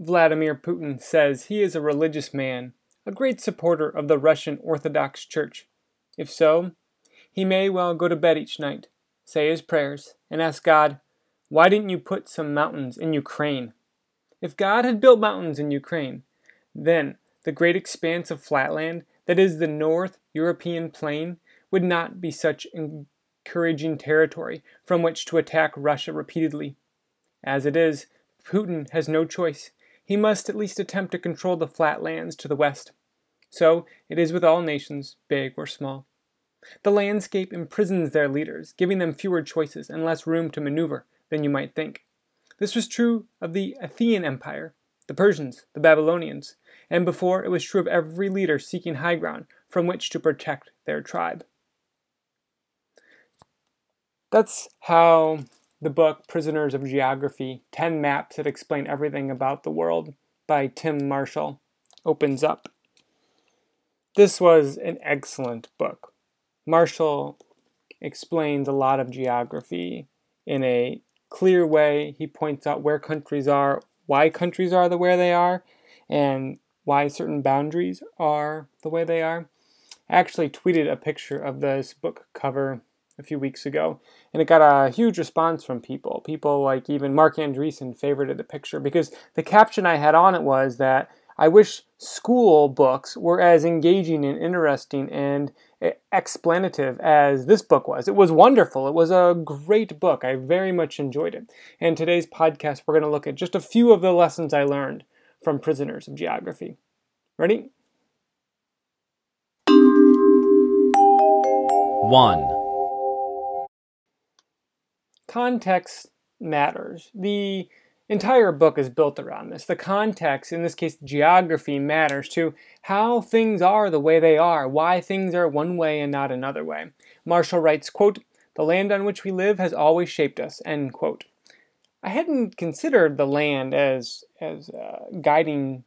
Vladimir Putin says he is a religious man, a great supporter of the Russian Orthodox Church. If so, he may well go to bed each night, say his prayers, and ask God, "Why didn't you put some mountains in Ukraine?" If God had built mountains in Ukraine, then the great expanse of flatland that is the North European plain would not be such encouraging territory from which to attack Russia repeatedly. As it is, Putin has no choice. He must at least attempt to control the flatlands to the west. So it is with all nations, big or small. The landscape imprisons their leaders, giving them fewer choices and less room to maneuver than you might think. This was true of the Athenian Empire, the Persians, the Babylonians, and before it was true of every leader seeking high ground from which to protect their tribe. That's how the book Prisoners of Geography, 10 Maps That Explain Everything About the World by Tim Marshall opens up. This was an excellent book. Marshall explains a lot of geography in a clear way. He points out where countries are, why countries are the way they are, and why certain boundaries are the way they are. I actually tweeted a picture of this book cover a few weeks ago, and it got a huge response from people. People like even Mark Andreessen favorited the picture because the caption I had on it was that I wish school books were as engaging and interesting and explanative as this book was. It was wonderful. It was a great book. I very much enjoyed it. And today's podcast, we're going to look at just a few of the lessons I learned from Prisoners of Geography. Ready? 1. Context matters. The entire book is built around this. The context, in this case geography, matters to how things are the way they are, why things are one way and not another way. Marshall writes, quote, "The land on which we live has always shaped us," end quote. I hadn't considered the land as a guiding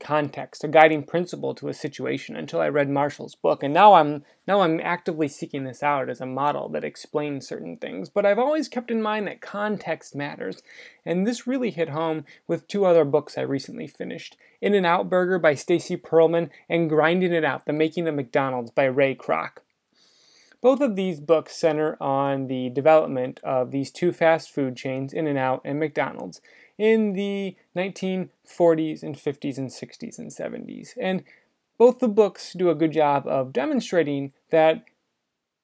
context, a guiding principle to a situation until I read Marshall's book, and now I'm actively seeking this out as a model that explains certain things. But I've always kept in mind that context matters, and this really hit home with two other books I recently finished: In-N-Out Burger by Stacey Perlman and Grinding It Out: The Making of McDonald's by Ray Kroc. Both of these books center on the development of these two fast food chains, In-N-Out and McDonald's, in the 1940s and 50s and 60s and 70s. And both the books do a good job of demonstrating that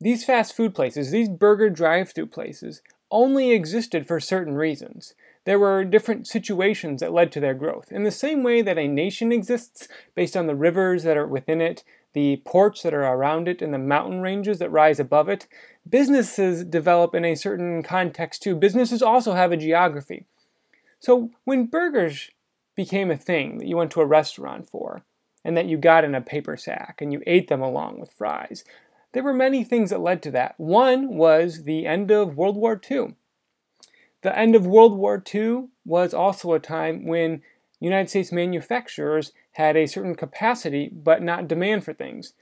these fast food places, these burger drive-through places, only existed for certain reasons. There were different situations that led to their growth. In the same way that a nation exists based on the rivers that are within it, the ports that are around it, and the mountain ranges that rise above it, businesses develop in a certain context too. Businesses also have a geography. So when burgers became a thing that you went to a restaurant for and that you got in a paper sack and you ate them along with fries, there were many things that led to that. One was the end of World War II. The end of World War II was also a time when United States manufacturers had a certain capacity but not demand for things.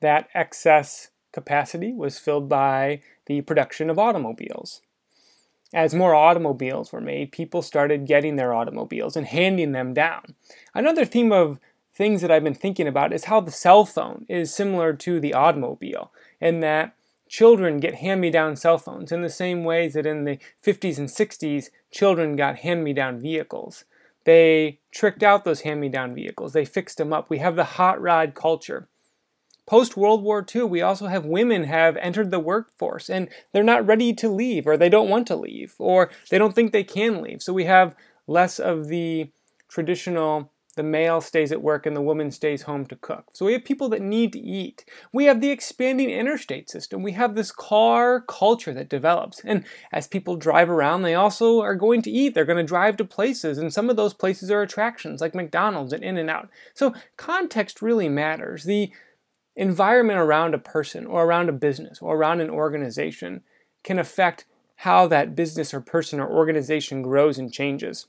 That excess capacity was filled by the production of automobiles. As more automobiles were made, people started getting their automobiles and handing them down. Another theme of things that I've been thinking about is how the cell phone is similar to the automobile, in that children get hand-me-down cell phones in the same ways that in the 50s and 60s, children got hand-me-down vehicles. They tricked out those hand-me-down vehicles. They fixed them up. We have the hot rod culture. Post-World War II, we also have women have entered the workforce, and they're not ready to leave, or they don't want to leave, or they don't think they can leave. So we have less of the traditional, the male stays at work and the woman stays home to cook. So we have people that need to eat. We have the expanding interstate system. We have this car culture that develops. And as people drive around, they also are going to eat. They're going to drive to places. And some of those places are attractions like McDonald's and In-N-Out. So context really matters. The environment around a person or around a business or around an organization can affect how that business or person or organization grows and changes.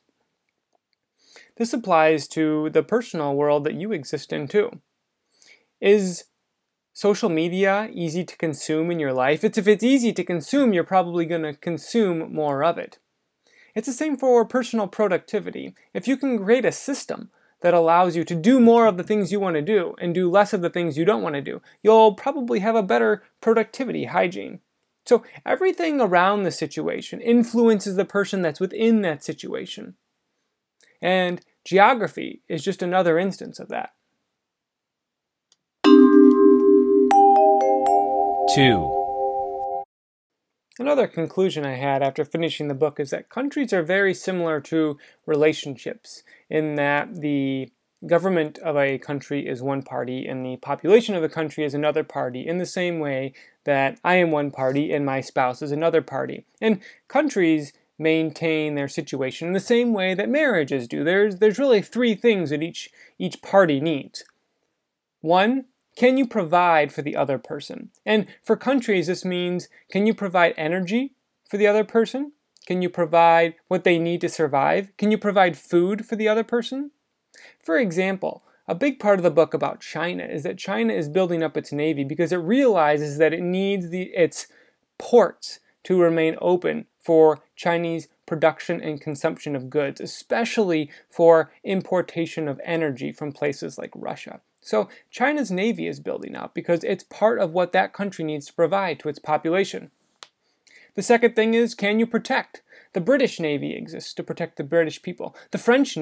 This applies to the personal world that you exist in too. Is social media easy to consume in your life? If it's easy to consume, you're probably going to consume more of it. It's the same for personal productivity. If you can create a system that allows you to do more of the things you want to do and do less of the things you don't want to do, you'll probably have a better productivity hygiene. So everything around the situation influences the person that's within that situation. And geography is just another instance of that. 2. Another conclusion I had after finishing the book is that countries are very similar to relationships in that the government of a country is one party and the population of the country is another party, in the same way that I am one party and my spouse is another party. And countries maintain their situation in the same way that marriages do. There's really three things that each party needs. 1, can you provide for the other person? And for countries, this means, can you provide energy for the other person? Can you provide what they need to survive? Can you provide food for the other person? For example, a big part of the book about China is that China is building up its navy because it realizes that it needs its ports to remain open for Chinese production and consumption of goods, especially for importation of energy from places like Russia. So China's navy is building up because it's part of what that country needs to provide to its population. The second thing is, can you protect? The British Navy exists to protect the British people. The French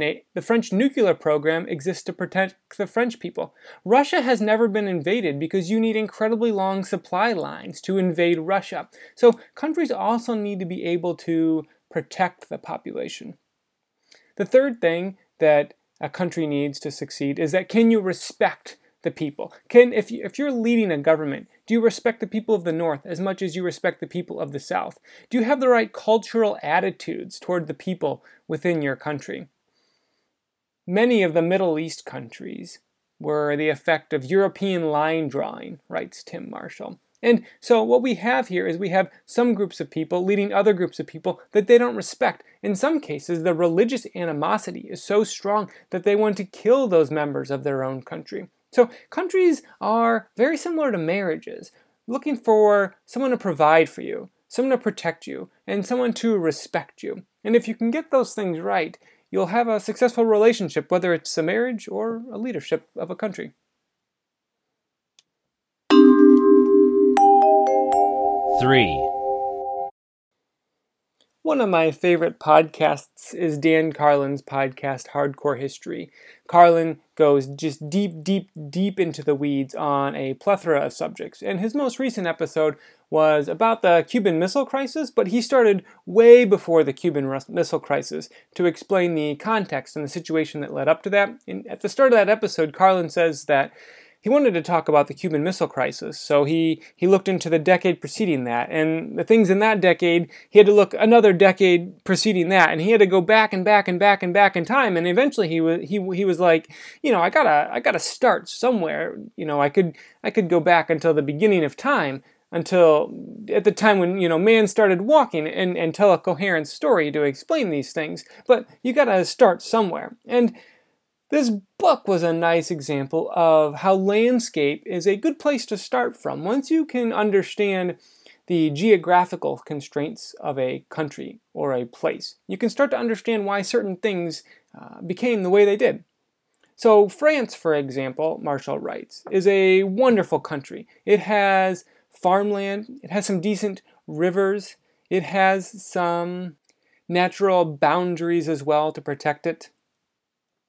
nuclear program exists to protect the French people. Russia has never been invaded because you need incredibly long supply lines to invade Russia. So countries also need to be able to protect the population. The third thing that a country needs to succeed is that, can you respect the people? If you're leading a government, do you respect the people of the North as much as you respect the people of the South? Do you have the right cultural attitudes toward the people within your country? Many of the Middle East countries were the effect of European line drawing, writes Tim Marshall. And so what we have here is we have some groups of people leading other groups of people that they don't respect. In some cases, the religious animosity is so strong that they want to kill those members of their own country. So countries are very similar to marriages, looking for someone to provide for you, someone to protect you, and someone to respect you. And if you can get those things right, you'll have a successful relationship, whether it's a marriage or a leadership of a country. 3. One of my favorite podcasts is Dan Carlin's podcast, Hardcore History. Carlin goes just deep, deep, deep into the weeds on a plethora of subjects. And his most recent episode was about the Cuban Missile Crisis, but he started way before the Cuban Missile Crisis to explain the context and the situation that led up to that. And at the start of that episode, Carlin says that he wanted to talk about the Cuban Missile Crisis, so he looked into the decade preceding that, and the things in that decade, he had to look another decade preceding that, and he had to go back in time, and eventually he was like, I gotta start somewhere, I could go back until the beginning of time, until at the time when man started walking, and tell a coherent story to explain these things, but you gotta start somewhere. And this book was a nice example of how landscape is a good place to start from. Once you can understand the geographical constraints of a country or a place, you can start to understand why certain things became the way they did. So France, for example, Marshall writes, is a wonderful country. It has farmland, it has some decent rivers, it has some natural boundaries as well to protect it.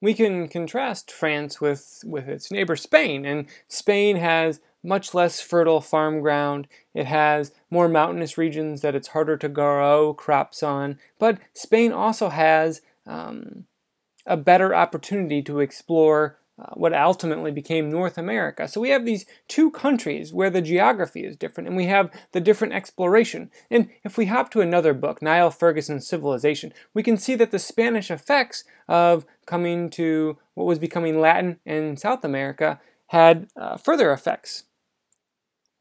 We can contrast France with its neighbor Spain, and Spain has much less fertile farm ground. It has more mountainous regions that it's harder to grow crops on, but Spain also has a better opportunity to explore what ultimately became North America. So we have these two countries where the geography is different, and we have the different exploration. And if we hop to another book, Niall Ferguson's Civilization, we can see that the Spanish effects of coming to what was becoming Latin and South America had further effects.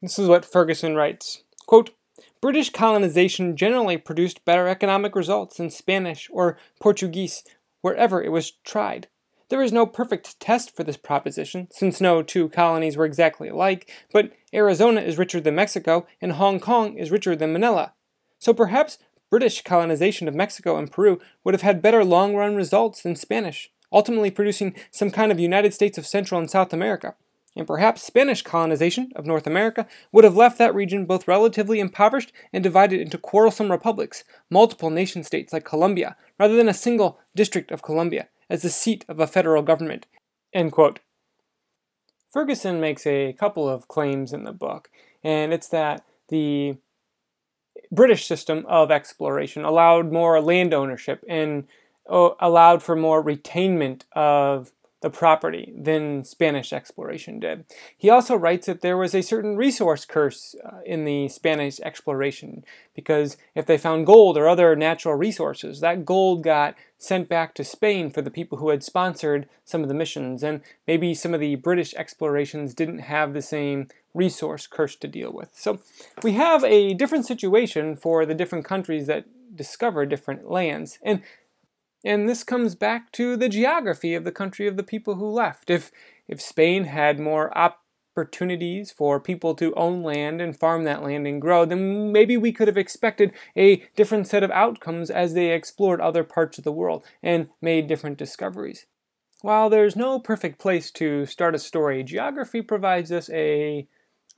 This is what Ferguson writes, quote, "British colonization generally produced better economic results than Spanish or Portuguese wherever it was tried. There is no perfect test for this proposition, since no two colonies were exactly alike, but Arizona is richer than Mexico, and Hong Kong is richer than Manila. So perhaps British colonization of Mexico and Peru would have had better long-run results than Spanish, ultimately producing some kind of United States of Central and South America. And perhaps Spanish colonization of North America would have left that region both relatively impoverished and divided into quarrelsome republics, multiple nation-states like Colombia, rather than a single district of Colombia, as the seat of a federal government." End quote. Ferguson makes a couple of claims in the book, and it's that the British system of exploration allowed more land ownership and allowed for more retainment of the property than Spanish exploration did. He also writes that there was a certain resource curse in the Spanish exploration, because if they found gold or other natural resources, that gold got sent back to Spain for the people who had sponsored some of the missions, and maybe some of the British explorations didn't have the same resource curse to deal with. So we have a different situation for the different countries that discover different lands. And this comes back to the geography of the country of the people who left. If Spain had more opportunities for people to own land and farm that land and grow, then maybe we could have expected a different set of outcomes as they explored other parts of the world and made different discoveries. While there's no perfect place to start a story, geography provides us an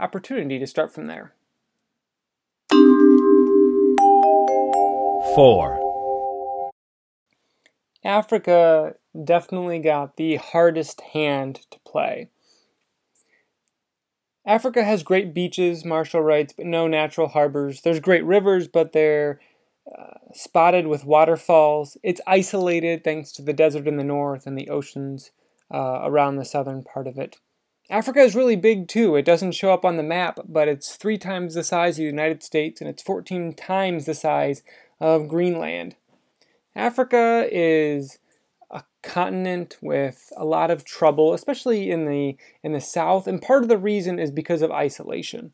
opportunity to start from there. 4. Africa definitely got the hardest hand to play. Africa has great beaches, Marshall writes, but no natural harbors. There's great rivers, but they're spotted with waterfalls. It's isolated thanks to the desert in the north and the oceans around the southern part of it. Africa is really big too. It doesn't show up on the map, but it's 3 times the size of the United States, and it's 14 times the size of Greenland. Africa is a continent with a lot of trouble, especially in the south, and part of the reason is because of isolation.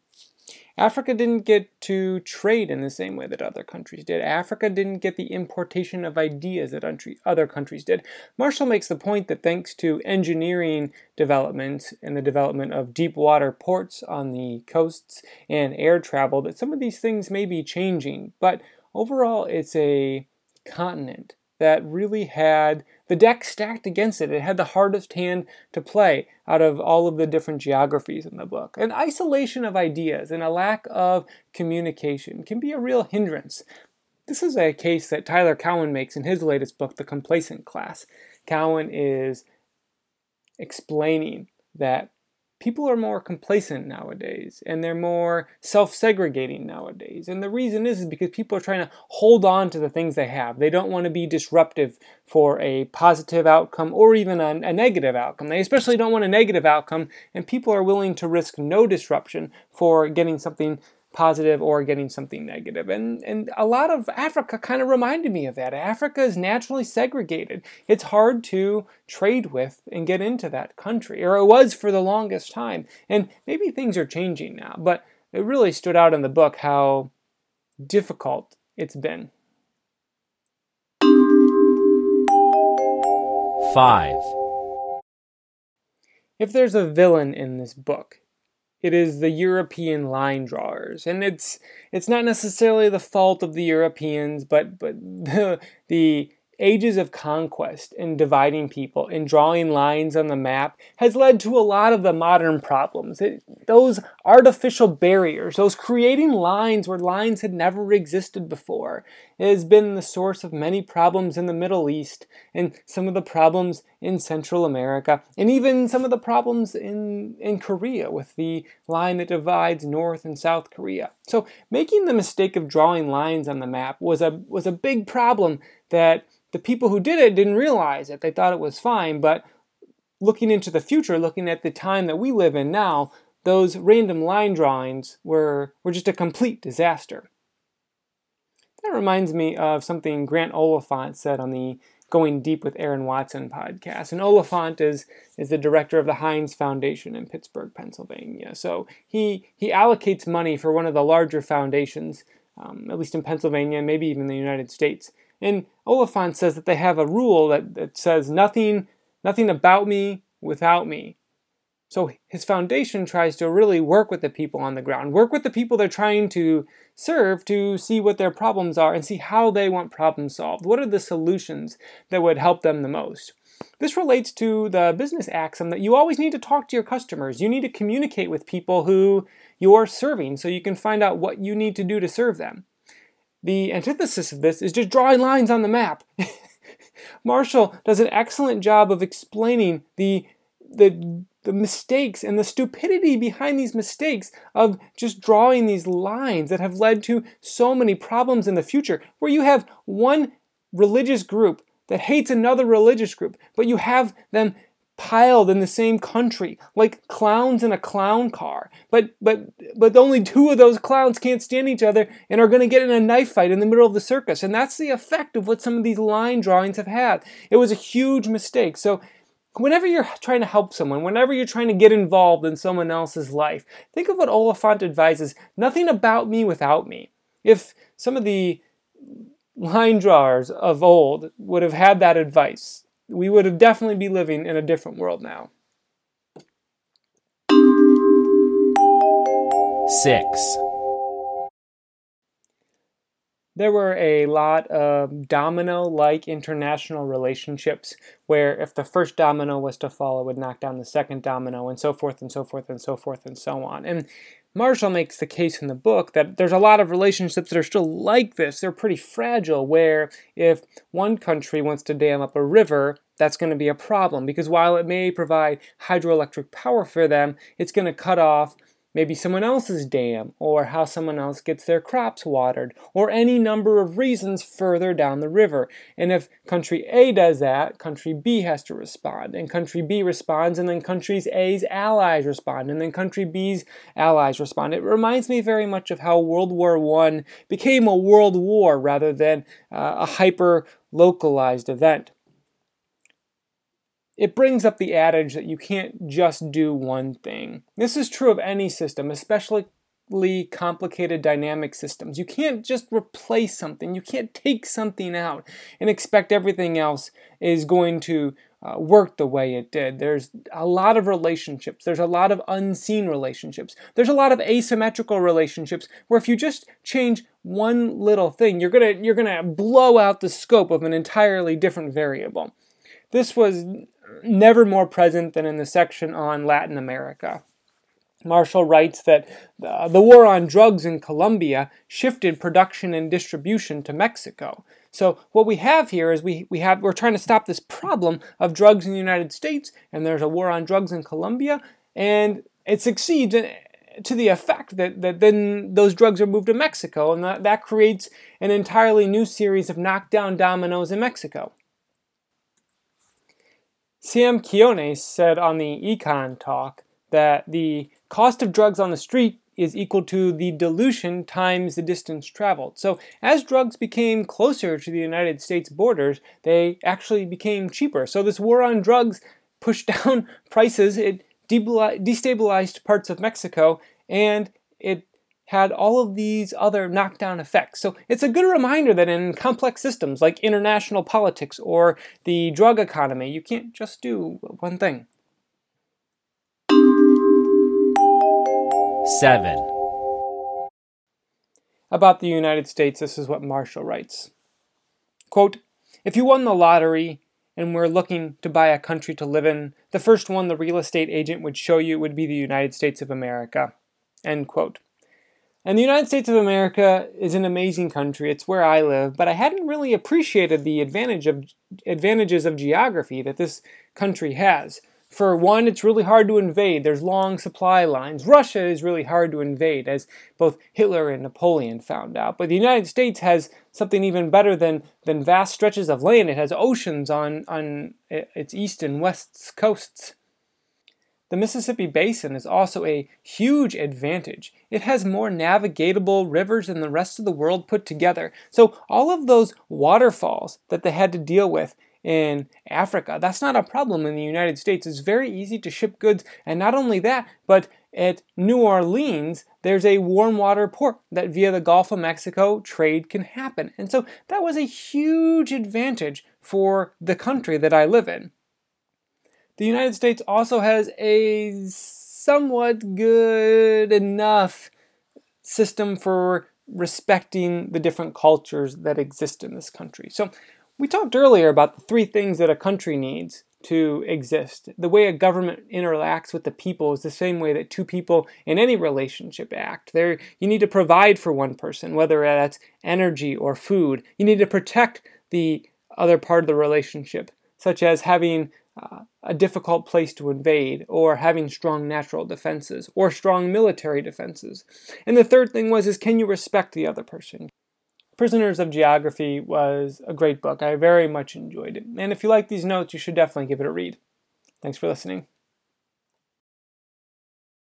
Africa didn't get to trade in the same way that other countries did. Africa didn't get the importation of ideas that other countries did. Marshall makes the point that thanks to engineering developments and the development of deep water ports on the coasts and air travel, that some of these things may be changing, but overall it's a continent that really had the deck stacked against it. It had the hardest hand to play out of all of the different geographies in the book. An isolation of ideas and a lack of communication can be a real hindrance. This is a case that Tyler Cowen makes in his latest book, The Complacent Class. Cowen is explaining that people are more complacent nowadays, and they're more self-segregating nowadays. And the reason is because people are trying to hold on to the things they have. They don't want to be disruptive for a positive outcome or even a negative outcome. They especially don't want a negative outcome, and people are willing to risk no disruption for getting something positive or getting something negative. And a lot of Africa kind of reminded me of that. Africa is naturally segregated. It's hard to trade with and get into that country, or it was for the longest time. And maybe things are changing now, but it really stood out in the book how difficult it's been. 5. If there's a villain in this book, it is the European line drawers, and it's not necessarily the fault of the Europeans, but the ages of conquest and dividing people and drawing lines on the map has led to a lot of the modern problems. Those artificial barriers, those creating lines where lines had never existed before, has been the source of many problems in the Middle East and some of the problems in Central America, and even some of the problems in Korea with the line that divides North and South Korea. So making the mistake of drawing lines on the map was a big problem that the people who did it didn't realize it. They thought it was fine, but looking into the future, looking at the time that we live in now, those random line drawings were just a complete disaster. That reminds me of something Grant Oliphant said on the Going Deep with Aaron Watson podcast. And Oliphant is the director of the Heinz Foundation in Pittsburgh, Pennsylvania. So he allocates money for one of the larger foundations, at least in Pennsylvania, maybe even the United States. And Oliphant says that they have a rule that says nothing about me without me. So his foundation tries to really work with the people on the ground, work with the people they're trying to serve to see what their problems are and see how they want problems solved. What are the solutions that would help them the most? This relates to the business axiom that you always need to talk to your customers. You need to communicate with people who you're serving so you can find out what you need to do to serve them. The antithesis of this is just drawing lines on the map. Marshall does an excellent job of explaining the mistakes and the stupidity behind these mistakes of just drawing these lines that have led to so many problems in the future, where you have one religious group that hates another religious group, but you have them piled in the same country like clowns in a clown car. But only two of those clowns can't stand each other and are going to get in a knife fight in the middle of the circus. And that's the effect of what some of these line drawings have had. It was a huge mistake. So whenever you're trying to help someone, whenever you're trying to get involved in someone else's life, think of what Oliphant advises: nothing about me without me. If some of the line drawers of old would have had that advice, we would have definitely be living in a different world now. 6. There were a lot of domino-like international relationships where if the first domino was to fall, it would knock down the second domino, and so forth and so forth and so forth and so on. And Marshall makes the case in the book that there's a lot of relationships that are still like this. They're pretty fragile, where if one country wants to dam up a river, that's going to be a problem, because while it may provide hydroelectric power for them, it's going to cut off maybe someone else's dam, or how someone else gets their crops watered, or any number of reasons further down the river. And if country A does that, country B has to respond, and country B responds, and then country A's allies respond, and then country B's allies respond. It reminds me very much of how World War I became a world war rather than a hyper-localized event. It brings up the adage that you can't just do one thing. This is true of any system, especially complicated dynamic systems. You can't just replace something. You can't take something out and expect everything else is going to work the way it did. There's a lot of relationships. There's a lot of unseen relationships. There's a lot of asymmetrical relationships where if you just change one little thing, you're gonna blow out the scope of an entirely different variable. This was never more present than in the section on Latin America. Marshall writes that the war on drugs in Colombia shifted production and distribution to Mexico. So what we have here is we're trying to stop this problem of drugs in the United States, and there's a war on drugs in Colombia, and it succeeds to the effect that then those drugs are moved to Mexico, and that creates an entirely new series of knockdown dominoes in Mexico. Sam Quiñones said on the Econ Talk that the cost of drugs on the street is equal to the dilution times the distance traveled. So as drugs became closer to the United States borders, they actually became cheaper. So this war on drugs pushed down prices, it destabilized parts of Mexico, and it had all of these other knockdown effects. So it's a good reminder that in complex systems like international politics or the drug economy, you can't just do one thing. 7. About the United States, this is what Marshall writes. Quote, "If you won the lottery and were looking to buy a country to live in, the first one the real estate agent would show you would be the United States of America." End quote. And the United States of America is an amazing country. It's where I live, but I hadn't really appreciated the advantages of geography that this country has. For one, it's really hard to invade. There's long supply lines. Russia is really hard to invade, as both Hitler and Napoleon found out. But the United States has something even better than vast stretches of land. It has oceans on its east and west coasts. The Mississippi Basin is also a huge advantage. It has more navigable rivers than the rest of the world put together. So all of those waterfalls that they had to deal with in Africa, that's not a problem in the United States. It's very easy to ship goods. And not only that, but at New Orleans, there's a warm water port that via the Gulf of Mexico trade can happen. And so that was a huge advantage for the country that I live in. The United States also has a somewhat good enough system for respecting the different cultures that exist in this country. So we talked earlier about the three things that a country needs to exist. The way a government interacts with the people is the same way that two people in any relationship act. You need to provide for one person, whether that's energy or food. You need to protect the other part of the relationship, such as having a difficult place to invade, or having strong natural defenses, or strong military defenses. And the third thing was, can you respect the other person? Prisoners of Geography was a great book. I very much enjoyed it. And if you like these notes, you should definitely give it a read. Thanks for listening.